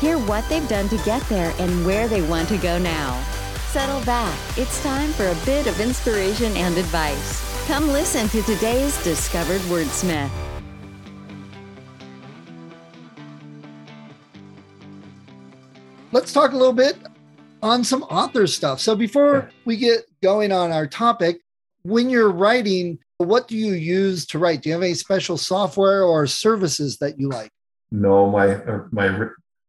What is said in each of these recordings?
Hear what they've done to get there and where they want to go now. Settle back. It's time for a bit of inspiration and advice. Come listen to today's Discovered Wordsmith. Let's talk a little bit on some author stuff. So before we get going on our topic, when you're writing, what do you use to write? Do you have any special software or services that you like? No, my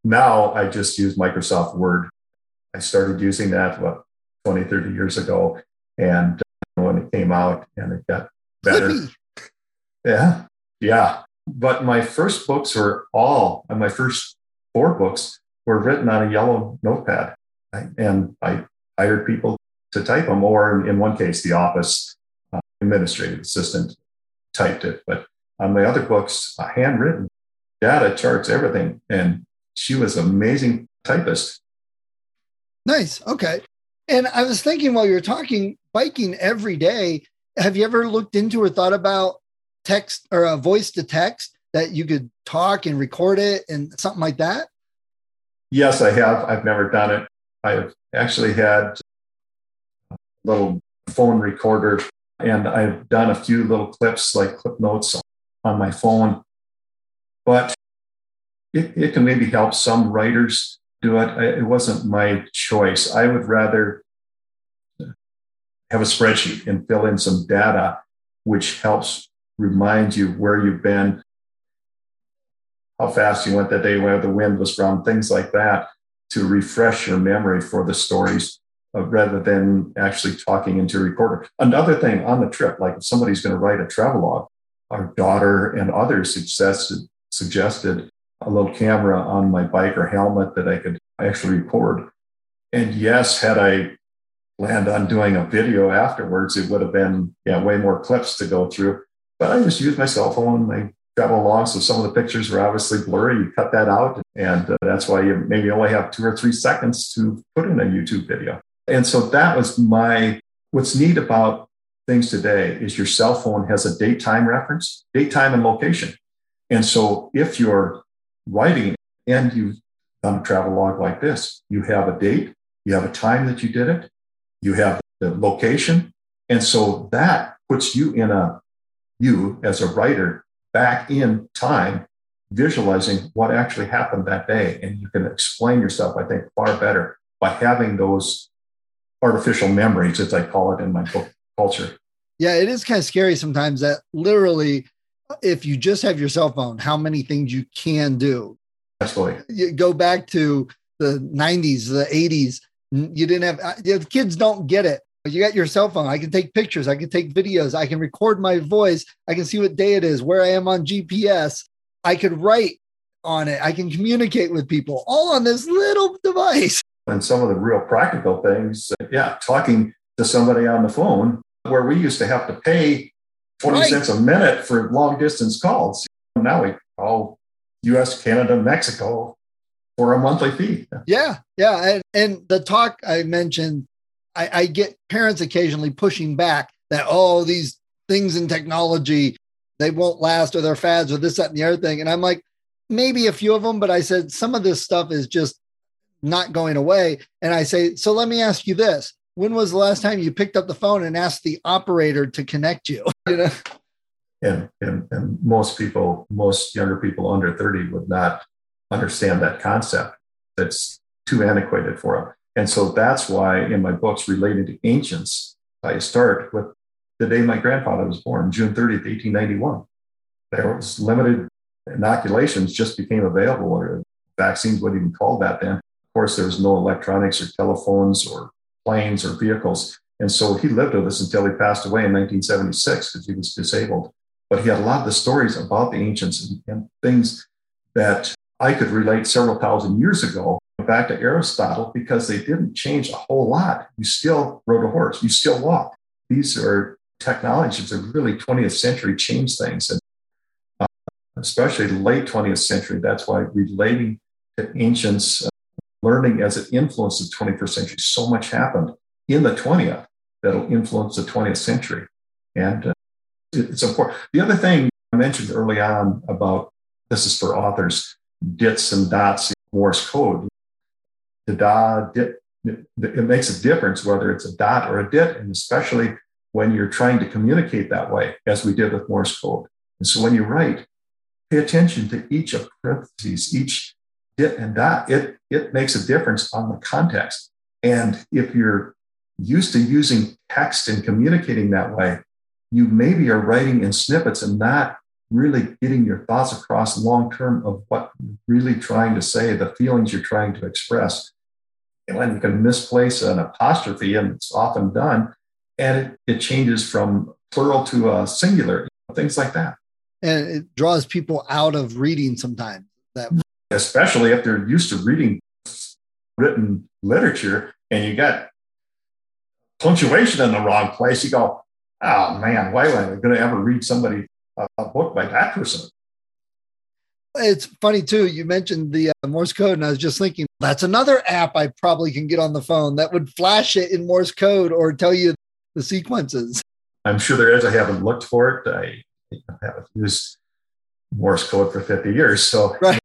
now I just use Microsoft Word. I started using that about 20, 30 years ago. And when it came out and it got better. Yeah. But my first books were my first four books were written on a yellow notepad. And I hired people to type them, or in one case, the office administrative assistant typed it. But on my other books, handwritten, data, charts, everything. And she was an amazing typist. Nice. Okay. And I was thinking while you were talking, biking every day, have you ever looked into or thought about text or a voice to text that you could talk and record it and something like that? Yes, I have. I've never done it. I have actually had a little phone recorder, and I've done a few little clips, like clip notes on my phone. But it can maybe help some writers do it. It wasn't my choice. I would rather have a spreadsheet and fill in some data, which helps remind you where you've been, how fast you went that day, where the wind was from, things like that, to refresh your memory for the stories rather than actually talking into a recorder. Another thing on the trip, like if somebody's going to write a travelogue, our daughter and others suggested a little camera on my bike or helmet that I could actually record. And yes, had I planned on doing a video afterwards, it would have been way more clips to go through. But I just used my cell phone and I travel along. So some of the pictures were obviously blurry. You cut that out. And that's why you maybe only have 2 or 3 seconds to put in a YouTube video. And so that was what's neat about things today is your cell phone has a date-time reference, date-time and location. And so if you're writing and you've done a travelogue like this, you have a date, you have a time that you did it, you have the location. And so that puts you you as a writer back in time, visualizing what actually happened that day. And you can explain yourself, I think, far better by having those artificial memories, as I call it in my book, Culture. Yeah, it is kind of scary sometimes that literally, if you just have your cell phone, how many things you can do. Absolutely. You go back to the 90s, the 80s. You didn't have, the kids don't get it. You got your cell phone. I can take pictures. I can take videos. I can record my voice. I can see what day it is, where I am on GPS. I could write on it. I can communicate with people all on this little device. And some of the real practical things, talking to somebody on the phone where we used to have to pay 20 cents a minute for long distance calls. Now we call US, Canada, Mexico for a monthly fee. Yeah. And the talk I mentioned, I get parents occasionally pushing back that, these things in technology, they won't last, or they're fads, or this, that, and the other thing. And I'm like, maybe a few of them, but I said, some of this stuff is just not going away. And I say, so let me ask you this. When was the last time you picked up the phone and asked the operator to connect you? And most younger people under 30 would not understand that concept. That's too antiquated for them. And so that's why in my books related to ancients, I start with the day my grandfather was born, June 30th, 1891. There was limited inoculations just became available, or vaccines wouldn't even call that then. Of course, there was no electronics or telephones or planes or vehicles. And so he lived with us until he passed away in 1976 because he was disabled. But he had a lot of the stories about the ancients and things that I could relate several thousand years ago back to Aristotle, because they didn't change a whole lot. You still rode a horse. You still walked. These are technologies that really 20th century changed things. And especially late 20th century, that's why relating to ancients, learning as an influence of 21st century, so much happened in the 20th that'll influence the 20th century. And it's important. The other thing I mentioned early on about, this is for authors, dits and dots in Morse code. The da, dit, it makes a difference whether it's a dot or a dit, and especially when you're trying to communicate that way, as we did with Morse code. And so when you write, pay attention to each of parentheses, each dit and dot. It makes a difference on the context. And if you're used to using text and communicating that way, you maybe are writing in snippets and not really getting your thoughts across long term of what you're really trying to say, the feelings you're trying to express. And when you can misplace an apostrophe, and it's often done, and it changes from plural to singular, things like that. And it draws people out of reading sometimes. That, especially if they're used to reading written literature and you got punctuation in the wrong place, you go, oh man, why am I going to ever read somebody a book by that person? It's funny too. You mentioned the Morse code, and I was just thinking, that's another app I probably can get on the phone that would flash it in Morse code or tell you the sequences. I'm sure there is. I haven't looked for it. I haven't used Morse code for 50 years. So, right.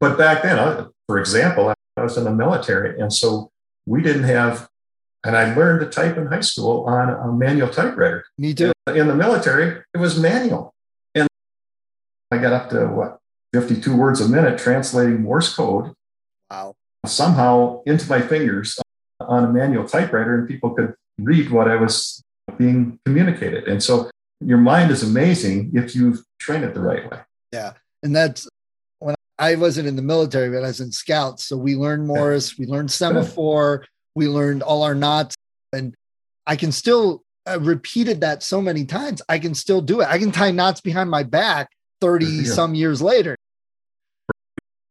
But back then, for example, I was in the military, and so we didn't have. And I learned to type in high school on a manual typewriter. Me too. In the military, it was manual. And I got up to, 52 words a minute translating Morse code. Wow. Somehow into my fingers on a manual typewriter, and people could read what I was being communicated. And so your mind is amazing if you've trained it the right way. Yeah. And that's when I wasn't in the military, but I was in Scouts. So we learned Morse, we learned semaphore. We learned all our knots, and I can still repeated that so many times. I can still do it. I can tie knots behind my back 30 some years later.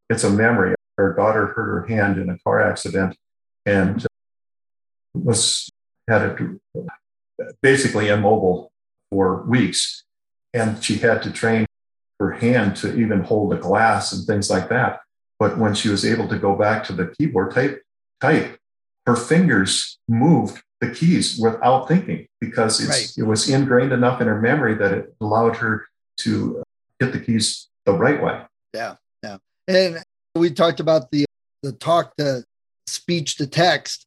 It's a memory. Her daughter hurt her hand in a car accident and had it basically immobile for weeks. And she had to train her hand to even hold a glass and things like that. But when she was able to go back to the keyboard type, her fingers moved the keys without thinking, because it was ingrained enough in her memory that it allowed her to hit the keys the right way. Yeah, yeah. And we talked about the talk to speech to text.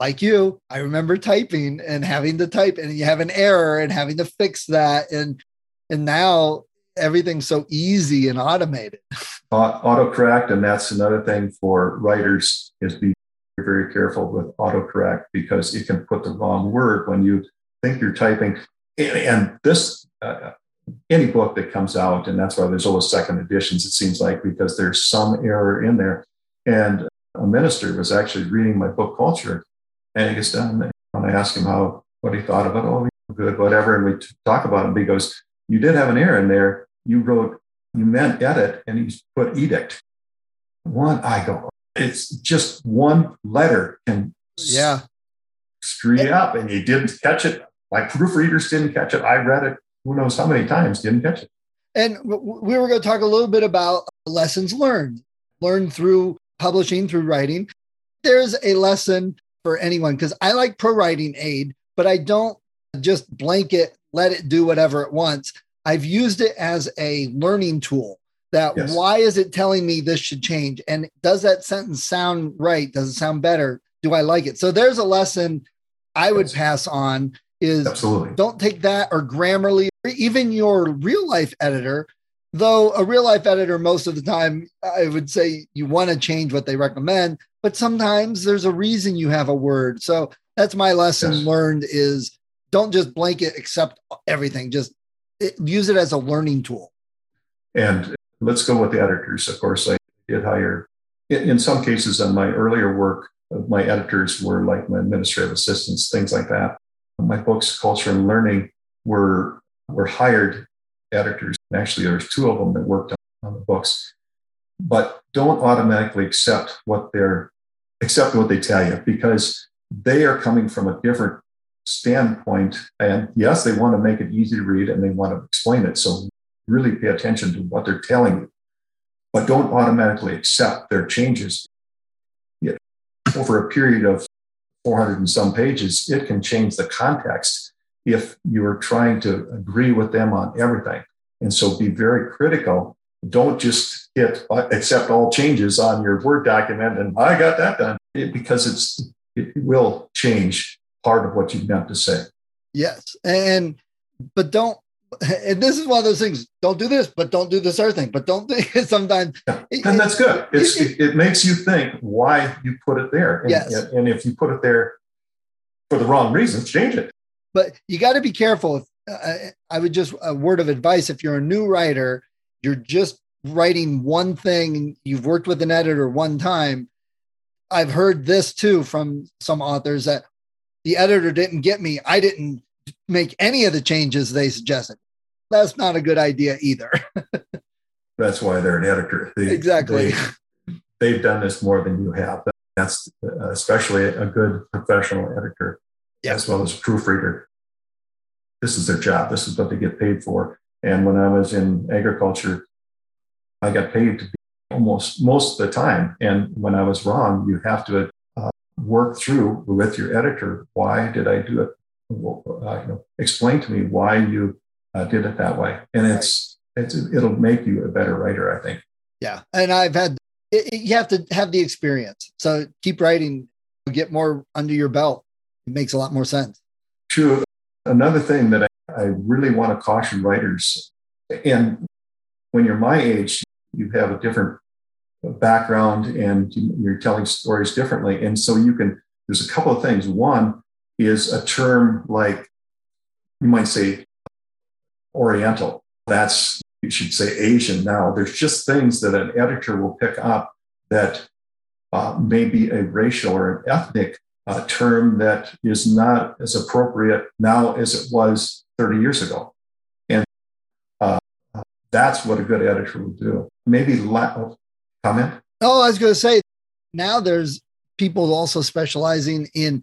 Like you, I remember typing and having to type, and you have an error and having to fix that. And now everything's so easy and automated. Autocorrect, and that's another thing for writers, is be very careful with autocorrect, because it can put the wrong word when you think you're typing. And this, any book that comes out, and that's why there's always second editions, it seems like, because there's some error in there. And a minister was actually reading my book, Culture, and he gets done, and I asked him what he thought of it. Oh, good, whatever. And we talk about it, and he goes, you did have an error in there. You meant edit, and he put edict. It's just one letter can screw you up, and you didn't catch it. My proofreaders didn't catch it. I read it who knows how many times, didn't catch it. And we were going to talk a little bit about lessons learned through publishing, through writing. There's a lesson for anyone, because I like Pro Writing Aid, but I don't just blanket let it do whatever it wants. I've used it as a learning tool. Why is it telling me this should change? And does that sentence sound right? Does it sound better? Do I like it? So there's a lesson I would pass on, is absolutely don't take that or Grammarly, or even your real life editor, though a real life editor, most of the time, I would say you want to change what they recommend, but sometimes there's a reason you have a word. So that's my lesson learned, is don't just blanket accept everything, just use it as a learning tool. And let's go with the editors. Of course, I did hire, in some cases on my earlier work, my editors were like my administrative assistants, things like that. My books, Culture and Learning, were hired editors. And actually, there's two of them that worked on the books. but don't automatically accept what they tell you, because they are coming from a different standpoint. And yes, they want to make it easy to read and they want to explain it. So really pay attention to what they're telling you, but don't automatically accept their changes. Yeah. Over a period of 400 and some pages, it can change the context if you are trying to agree with them on everything. And so be very critical. Don't just hit accept all changes on your Word document and I got that done, because it will change part of what you meant to say. Yes. And this is one of those things, don't do this, but don't do this other thing, but don't think sometimes. Yeah. And that's good. It makes you think why you put it there. And, yes. And if you put it there for the wrong reasons, change it. But you got to be careful. I would just, a word of advice, if you're a new writer, you're just writing one thing, you've worked with an editor one time. I've heard this too from some authors, that the editor didn't get me. I didn't make any of the changes they suggested. That's not a good idea either. That's why they're an editor. Exactly. They've done this more than you have. That's especially a good professional editor, yeah, as well as proofreader. This is their job. This is what they get paid for. And when I was in agriculture, I got paid to be almost most of the time. And when I was wrong, you have to work through with your editor. Why did I do it? Explain to me why you did it that way. And it'll make you a better writer, I think. Yeah. And I've had, you have to have the experience. So keep writing, get more under your belt. It makes a lot more sense. True. Another thing that I really want to caution writers, and when you're my age, you have a different background and you're telling stories differently. And so there's a couple of things. One is a term like, you might say Oriental. You should say Asian now. There's just things that an editor will pick up that may be a racial or an ethnic term that is not as appropriate now as it was 30 years ago. And that's what a good editor will do. Maybe comment? Oh, I was going to say, now there's people also specializing in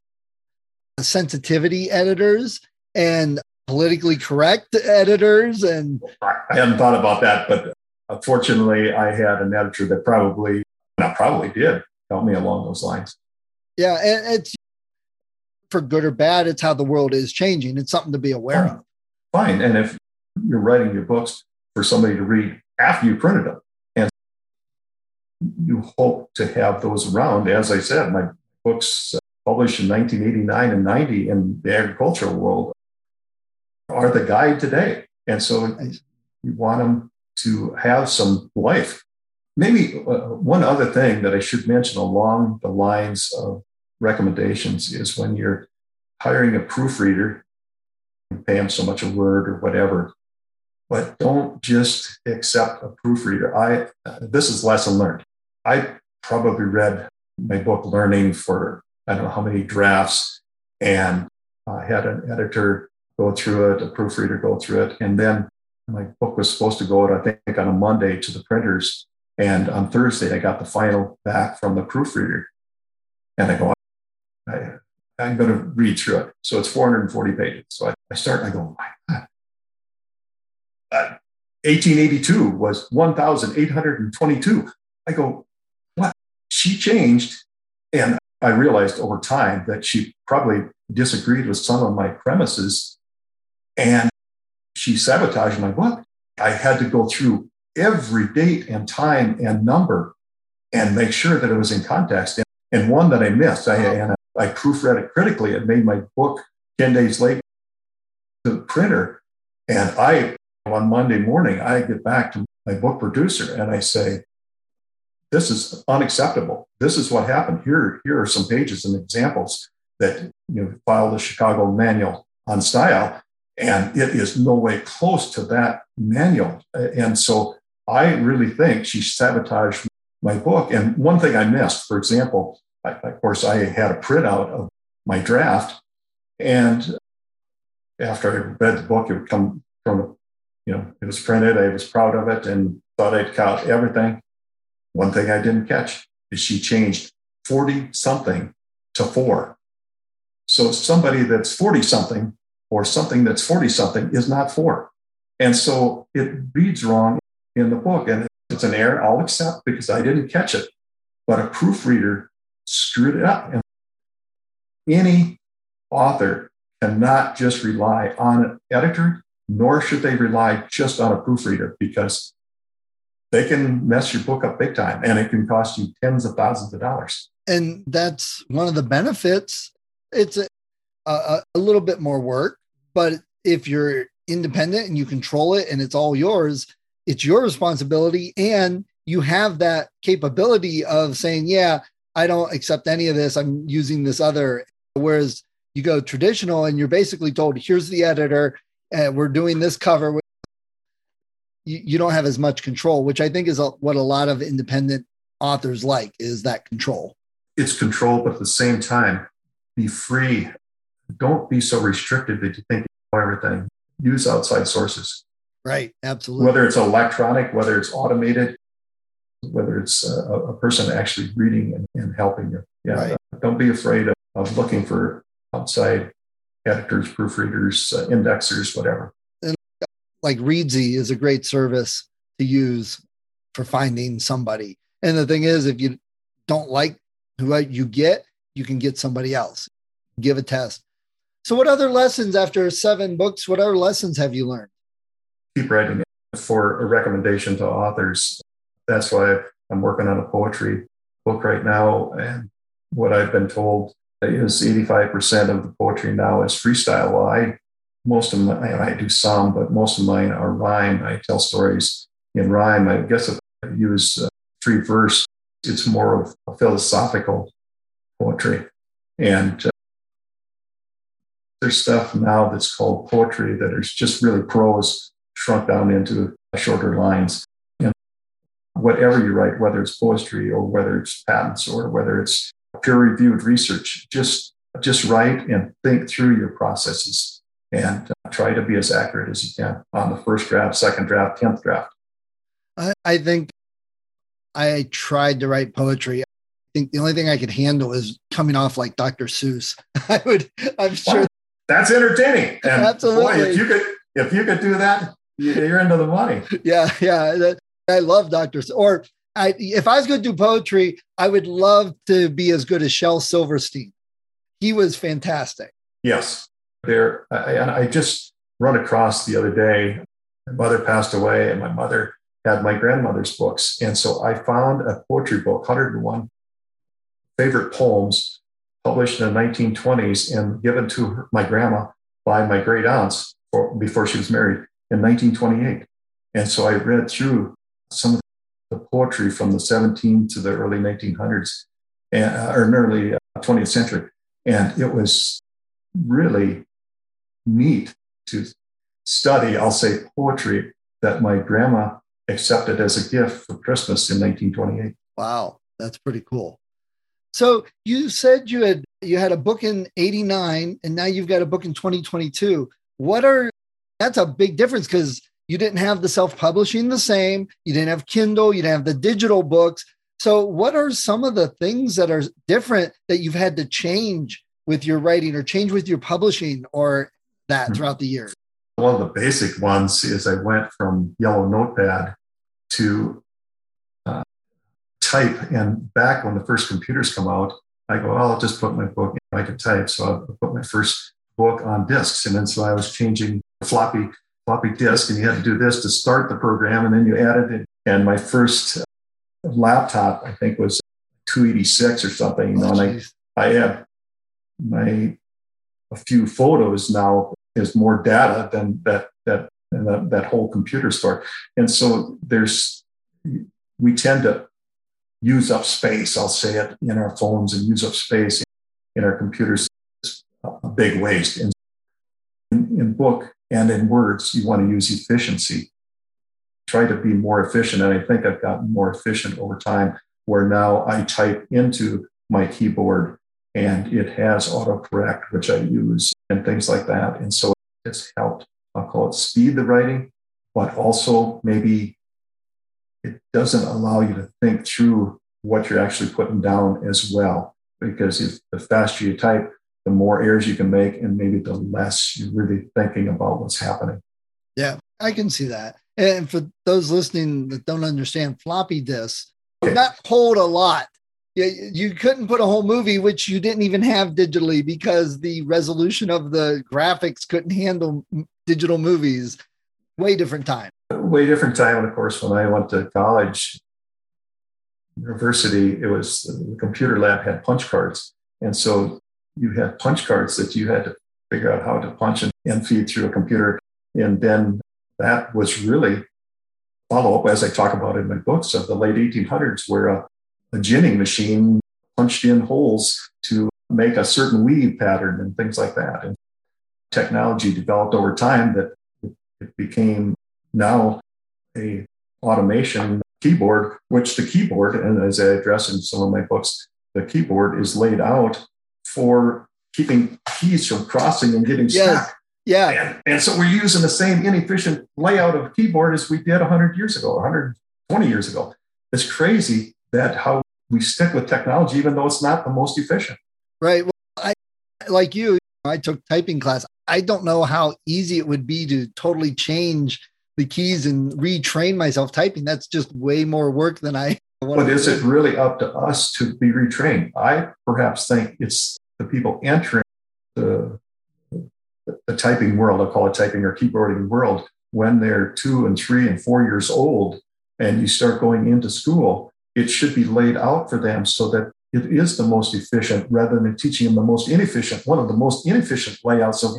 sensitivity editors and politically correct editors. And I hadn't thought about that, but fortunately I had an editor that probably did help me along those lines. Yeah. And it's, for good or bad, it's how the world is changing. It's something to be aware of. Fine. And if you're writing your books for somebody to read after you printed them, and you hope to have those around, as I said, my books published in 1989 and 90 in the agricultural world are the guide today. And so you want them to have some life. Maybe one other thing that I should mention along the lines of recommendations is when you're hiring a proofreader, you pay them so much a word or whatever, but don't just accept a proofreader. This is lesson learned. I probably read my book Learning for I don't know how many drafts, and I had an editor go through it, a proofreader go through it, and then my book was supposed to go out, I think, on a Monday to the printers. And on Thursday, I got the final back from the proofreader. And I go, I'm going to read through it. So it's 440 pages. So I start and I go, my God. 1882 was 1,822. I go, what? She changed. And I realized over time that she probably disagreed with some of my premises. And she sabotaged my book. I had to go through every date and time and number and make sure that it was in context. And one that I missed, I proofread it critically. It made my book 10 days late to the printer. And on Monday morning, I get back to my book producer and I say, this is unacceptable. This is what happened. Here are some pages and examples that file the Chicago Manual on style. And it is no way close to that manual. And so I really think she sabotaged my book. And one thing I missed, for example, I had a printout of my draft. And after I read the book, it would come from, it was printed. I was proud of it and thought I'd count everything. One thing I didn't catch is she changed 40-something to 4. So somebody that's 40-something or something that's 40-something is not 4. And so it reads wrong in the book. And if it's an error, I'll accept because I didn't catch it. But a proofreader screwed it up. And any author cannot just rely on an editor, nor should they rely just on a proofreader, because they can mess your book up big time and it can cost you tens of thousands of dollars. And that's one of the benefits. It's a little bit more work, but if you're independent and you control it and it's all yours, it's your responsibility. And you have that capability of saying, yeah, I don't accept any of this. I'm using this other. Whereas you go traditional and you're basically told, here's the editor and we're doing this cover. You don't have as much control, which I think is what a lot of independent authors like, is that control. It's control, but at the same time, be free. Don't be so restricted that you think you know everything. Use outside sources. Right, absolutely. Whether it's electronic, whether it's automated, whether it's a person actually reading and helping you. Yeah, right. Don't be afraid of looking for outside editors, proofreaders, indexers, whatever. And like Reedsy is a great service to use for finding somebody. And the thing is, if you don't like who you get, you can get somebody else. Give a test. So what other lessons after 7 books, what other lessons have you learned? Keep writing for a recommendation to authors. That's why I'm working on a poetry book right now. And what I've been told is 85% of the poetry now is freestyle. Well, most of mine, I do some, but most of mine are rhyme. I tell stories in rhyme. I guess if I use free verse, it's more of a philosophical poetry. And there's stuff now that's called poetry that is just really prose shrunk down into shorter lines. And whatever you write, whether it's poetry or whether it's patents or whether it's peer-reviewed research, just write and think through your processes and try to be as accurate as you can on the first draft, second draft, 10th draft. I think I tried to write poetry. I think the only thing I could handle is coming off like Dr. Seuss. I'm sure. Wow. That's entertaining. And absolutely. Boy, if you could do that, you're into the money. Yeah. I love Dr. Seuss. If I was going to do poetry, I would love to be as good as Shel Silverstein. He was fantastic. Yes. I just run across the other day, my mother passed away and my mother had my grandmother's books. And so I found a poetry book, 101 Favorite Poems, published in the 1920s and given to my grandma by my great aunts before she was married in 1928. And so I read through some of the poetry from the 17th to the early 1900s or early 20th century. And it was really neat to study, I'll say, poetry that my grandma accepted as a gift for Christmas in 1928. Wow, that's pretty cool. So you said you had a book in 1989 and now you've got a book in 2022. That's a big difference because you didn't have the self-publishing the same. You didn't have Kindle. You didn't have the digital books. So what are some of the things that are different that you've had to change with your writing or change with your publishing or that throughout the year? One of the basic ones is I went from yellow notepad to type. And back when the first computers come out, I go, I'll just put my book in. I can type. So I put my first book on discs. And then so I was changing floppy disk, and you had to do this to start the program, and then you added it. And my first laptop, I think, was 286 or something. And I have a few photos now is more data than that whole computer store. And so we tend to use up space, I'll say it, in our phones and use up space in our computers. It's a big waste. And in book and in words, you want to use efficiency. Try to be more efficient. And I think I've gotten more efficient over time, where now I type into my keyboard and it has autocorrect, which I use, and things like that. And so it's helped, I'll call it, speed the writing, but also maybe it doesn't allow you to think through what you're actually putting down as well. Because if the faster you type, the more errors you can make, and maybe the less you're really thinking about what's happening. Yeah, I can see that. And for those listening that don't understand floppy disks, that hold a lot. You couldn't put a whole movie, which you didn't even have digitally, because the resolution of the graphics couldn't handle digital movies. Way different time. Way different time. And of course, when I went to college, university, it was the computer lab had punch cards. And so you had punch cards that you had to figure out how to punch and feed through a computer. And then that was really follow up, as I talk about in my books, of the late 1800s, where a ginning machine punched in holes to make a certain weave pattern and things like that. And technology developed over time that it became now a automation keyboard, which the keyboard, and as I address in some of my books, the keyboard is laid out for keeping keys from crossing and getting stuck. Yeah. And so we're using the same inefficient layout of keyboard as we did 100 years ago, 120 years ago. It's crazy that how we stick with technology, even though it's not the most efficient. Right. Well, like you, I took typing class. I don't know how easy it would be to totally change the keys and retrain myself typing. That's just way more work than I want to do. But is it really up to us to be retrained? I perhaps think it's the people entering the typing world, I'll call it typing or keyboarding world, when they're 2 and 3 and 4 years old and you start going into school, it should be laid out for them so that it is the most efficient rather than teaching them the most inefficient, one of the most inefficient layouts of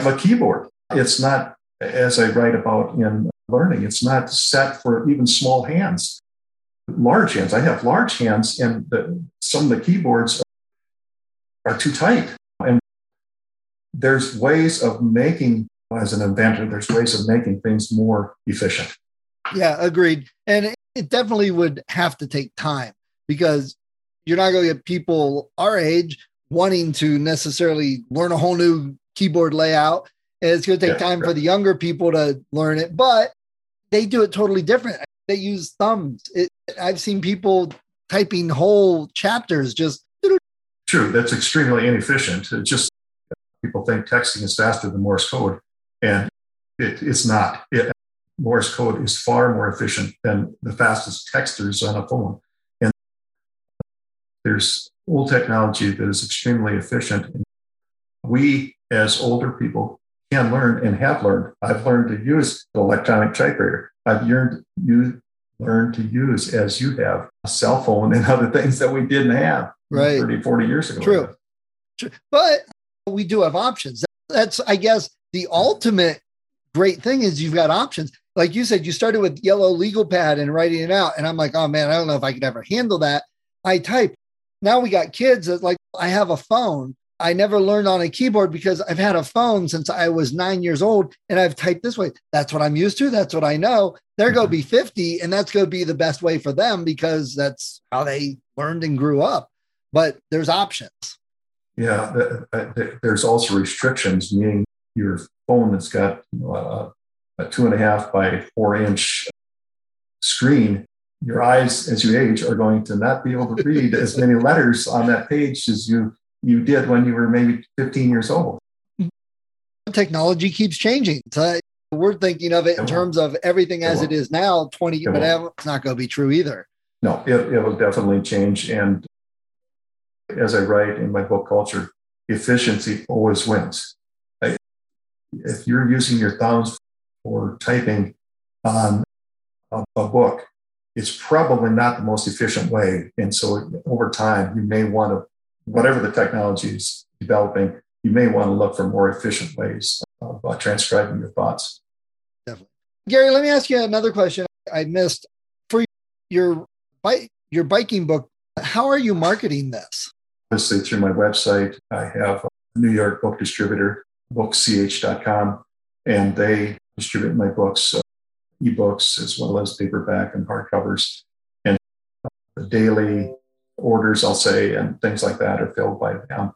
a keyboard. It's not, as I write about in Learning, it's not set for even small hands, large hands. I have large hands and some of the keyboards are too tight. And there's ways of making, as an inventor, there's ways of making things more efficient. Yeah, agreed. And it definitely would have to take time because you're not going to get people our age wanting to necessarily learn a whole new keyboard layout. And it's going to take time for the younger people to learn it, but they do it totally different. They use thumbs. I've seen people typing whole chapters just. True. That's extremely inefficient. It just people think texting is faster than Morse code, and it's not. Morse code is far more efficient than the fastest texters on a phone. And there's old technology that is extremely efficient. We, as older people, can learn and have learned. I've learned to use the electronic typewriter. I've learned to use, as you have, a cell phone and other things that we didn't have 30, 40 years ago. True. But we do have options. That's, I guess, the ultimate great thing is you've got options. Like you said, you started with yellow legal pad and writing it out. And I'm like, oh man, I don't know if I could ever handle that. I type. Now we got kids that like, I have a phone. I never learned on a keyboard because I've had a phone since I was 9 years old and I've typed this way. That's what I'm used to. That's what I know. They're going to be 50 and that's going to be the best way for them because that's how they learned and grew up. But there's options. Yeah. There's also restrictions, meaning your phone that's got a 2.5 by 4 inch screen, your eyes as you age are going to not be able to read as many letters on that page as you did when you were maybe 15 years old. Technology keeps changing. So we're thinking of it in terms of everything as it is now, 20 years, but it's not going to be true either. No, it will definitely change. And as I write in my book, Culture, efficiency always wins. If you're using your thumbs for typing on a book, it's probably not the most efficient way. And so over time, you may want to, whatever the technology is developing, you may want to look for more efficient ways of transcribing your thoughts. Definitely. Gary, let me ask you another question I missed. For your biking book, how are you marketing this? Obviously, through my website, I have a New York book distributor, bookch.com, and they distribute my books, ebooks, as well as paperback and hardcovers. And the daily orders, I'll say, and things like that are filled by them.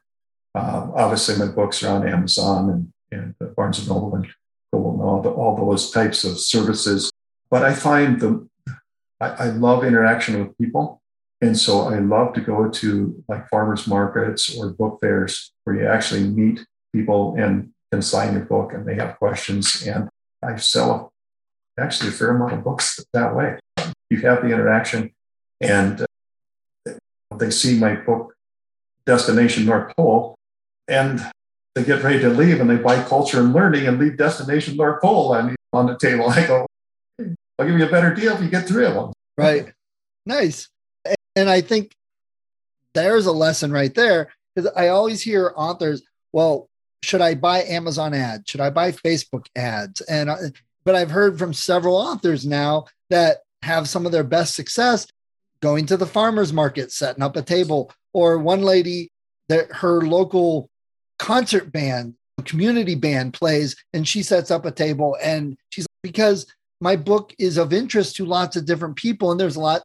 Obviously, my books are on Amazon and Barnes and Noble and Google and all those types of services. But I find the I love interaction with people. And so I love to go to like farmers markets or book fairs where you actually meet people and can sign your book and they have questions. And I sell actually a fair amount of books that way. You have the interaction and they see my book, Destination North Pole, and they get ready to leave and they buy Culture and Learning and leave Destination North Pole on the table. I go, I'll give you a better deal if you get three of them. Right. Nice. And I think there's a lesson right there, because I always hear authors, well, should I buy Amazon ads? Should I buy Facebook ads? But I've heard from several authors now that have some of their best success going to the farmer's market, setting up a table. Or one lady, that her local concert band, community band plays, and she sets up a table. And she's like, because my book is of interest to lots of different people. And there's a lot,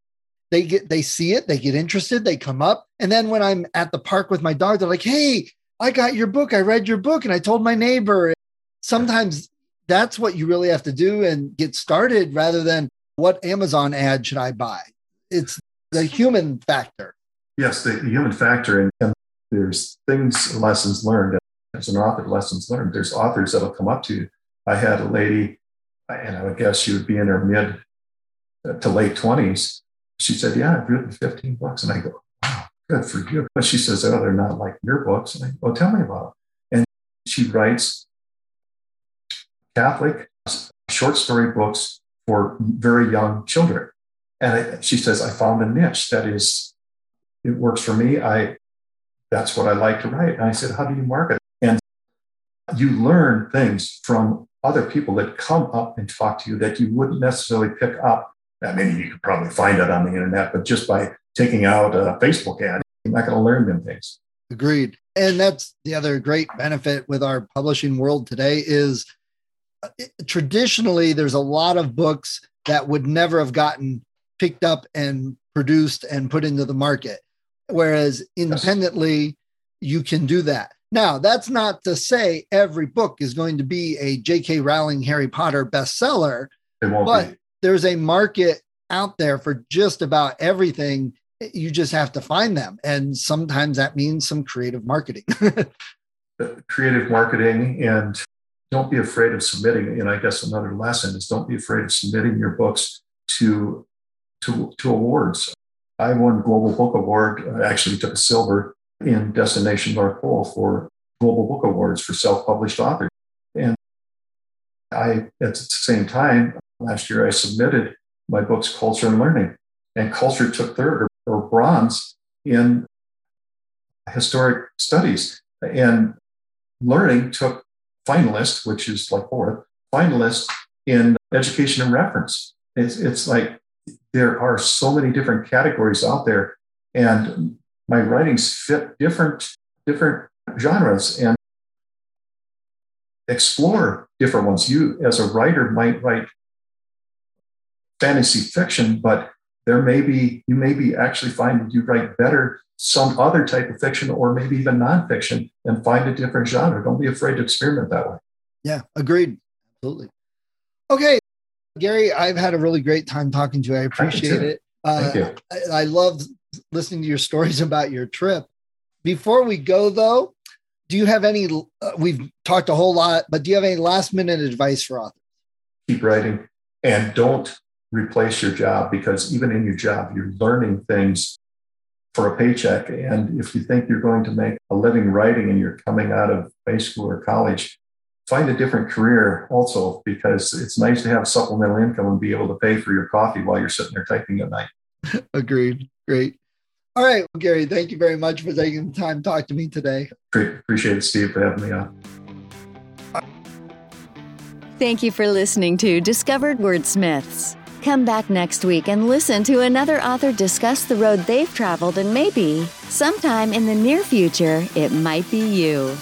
they see it, they get interested, they come up. And then when I'm at the park with my dog, they're like, hey, I got your book. I read your book and I told my neighbor. Sometimes that's what you really have to do and get started rather than what Amazon ad should I buy? It's the human factor. Yes, the human factor. And there's things, lessons learned. As an author, lessons learned. There's authors that'll come up to you. I had a lady, and I would guess she would be in her mid to late 20s. She said, yeah, I've written 15 books. And I go, wow, good for you. But she says, oh, they're not like your books. And I go, oh, tell me about it. And she writes Catholic short story books for very young children. And she says, I found a niche. That is, it works for me. That's what I like to write. And I said, how do you market it? And you learn things from other people that come up and talk to you that you wouldn't necessarily pick up. I mean, you could probably find it on the internet, but just by taking out a Facebook ad, you're not going to learn them things. Agreed. And that's the other great benefit with our publishing world today is traditionally there's a lot of books that would never have gotten picked up and produced and put into the market. Whereas independently, you can do that. Now, that's not to say every book is going to be a J.K. Rowling Harry Potter bestseller, but there's a market out there for just about everything. You just have to find them. And sometimes that means some creative marketing. Creative marketing, and don't be afraid of submitting. And I guess another lesson is don't be afraid of submitting your books to awards. I won Global Book Award, I actually took a silver in Destination North Pole for Global Book Awards for self-published authors. And at the same time, last year, I submitted my books, Culture and Learning, and Culture took third or bronze in historic studies. And Learning took finalist, which is like fourth, finalist in education and reference. It's like, there are so many different categories out there, and my writings fit different genres and explore different ones. You, as a writer, might write fantasy fiction, but you may be actually find that you write better some other type of fiction or maybe even nonfiction, and find a different genre. Don't be afraid to experiment that way. Yeah, agreed. Absolutely. Okay. Gary, I've had a really great time talking to you. I appreciate it. Thank you. I love listening to your stories about your trip. Before we go, though, do you have any, we've talked a whole lot, but do you have any last minute advice for authors? Keep writing and don't replace your job, because even in your job, you're learning things for a paycheck. And if you think you're going to make a living writing and you're coming out of high school or college, find a different career also, because it's nice to have supplemental income and be able to pay for your coffee while you're sitting there typing at night. Agreed. Great. All right, well, Gary, thank you very much for taking the time to talk to me today. Great. Appreciate it, Steve, for having me on. Thank you for listening to Discovered Wordsmiths. Come back next week and listen to another author discuss the road they've traveled, and maybe sometime in the near future, it might be you.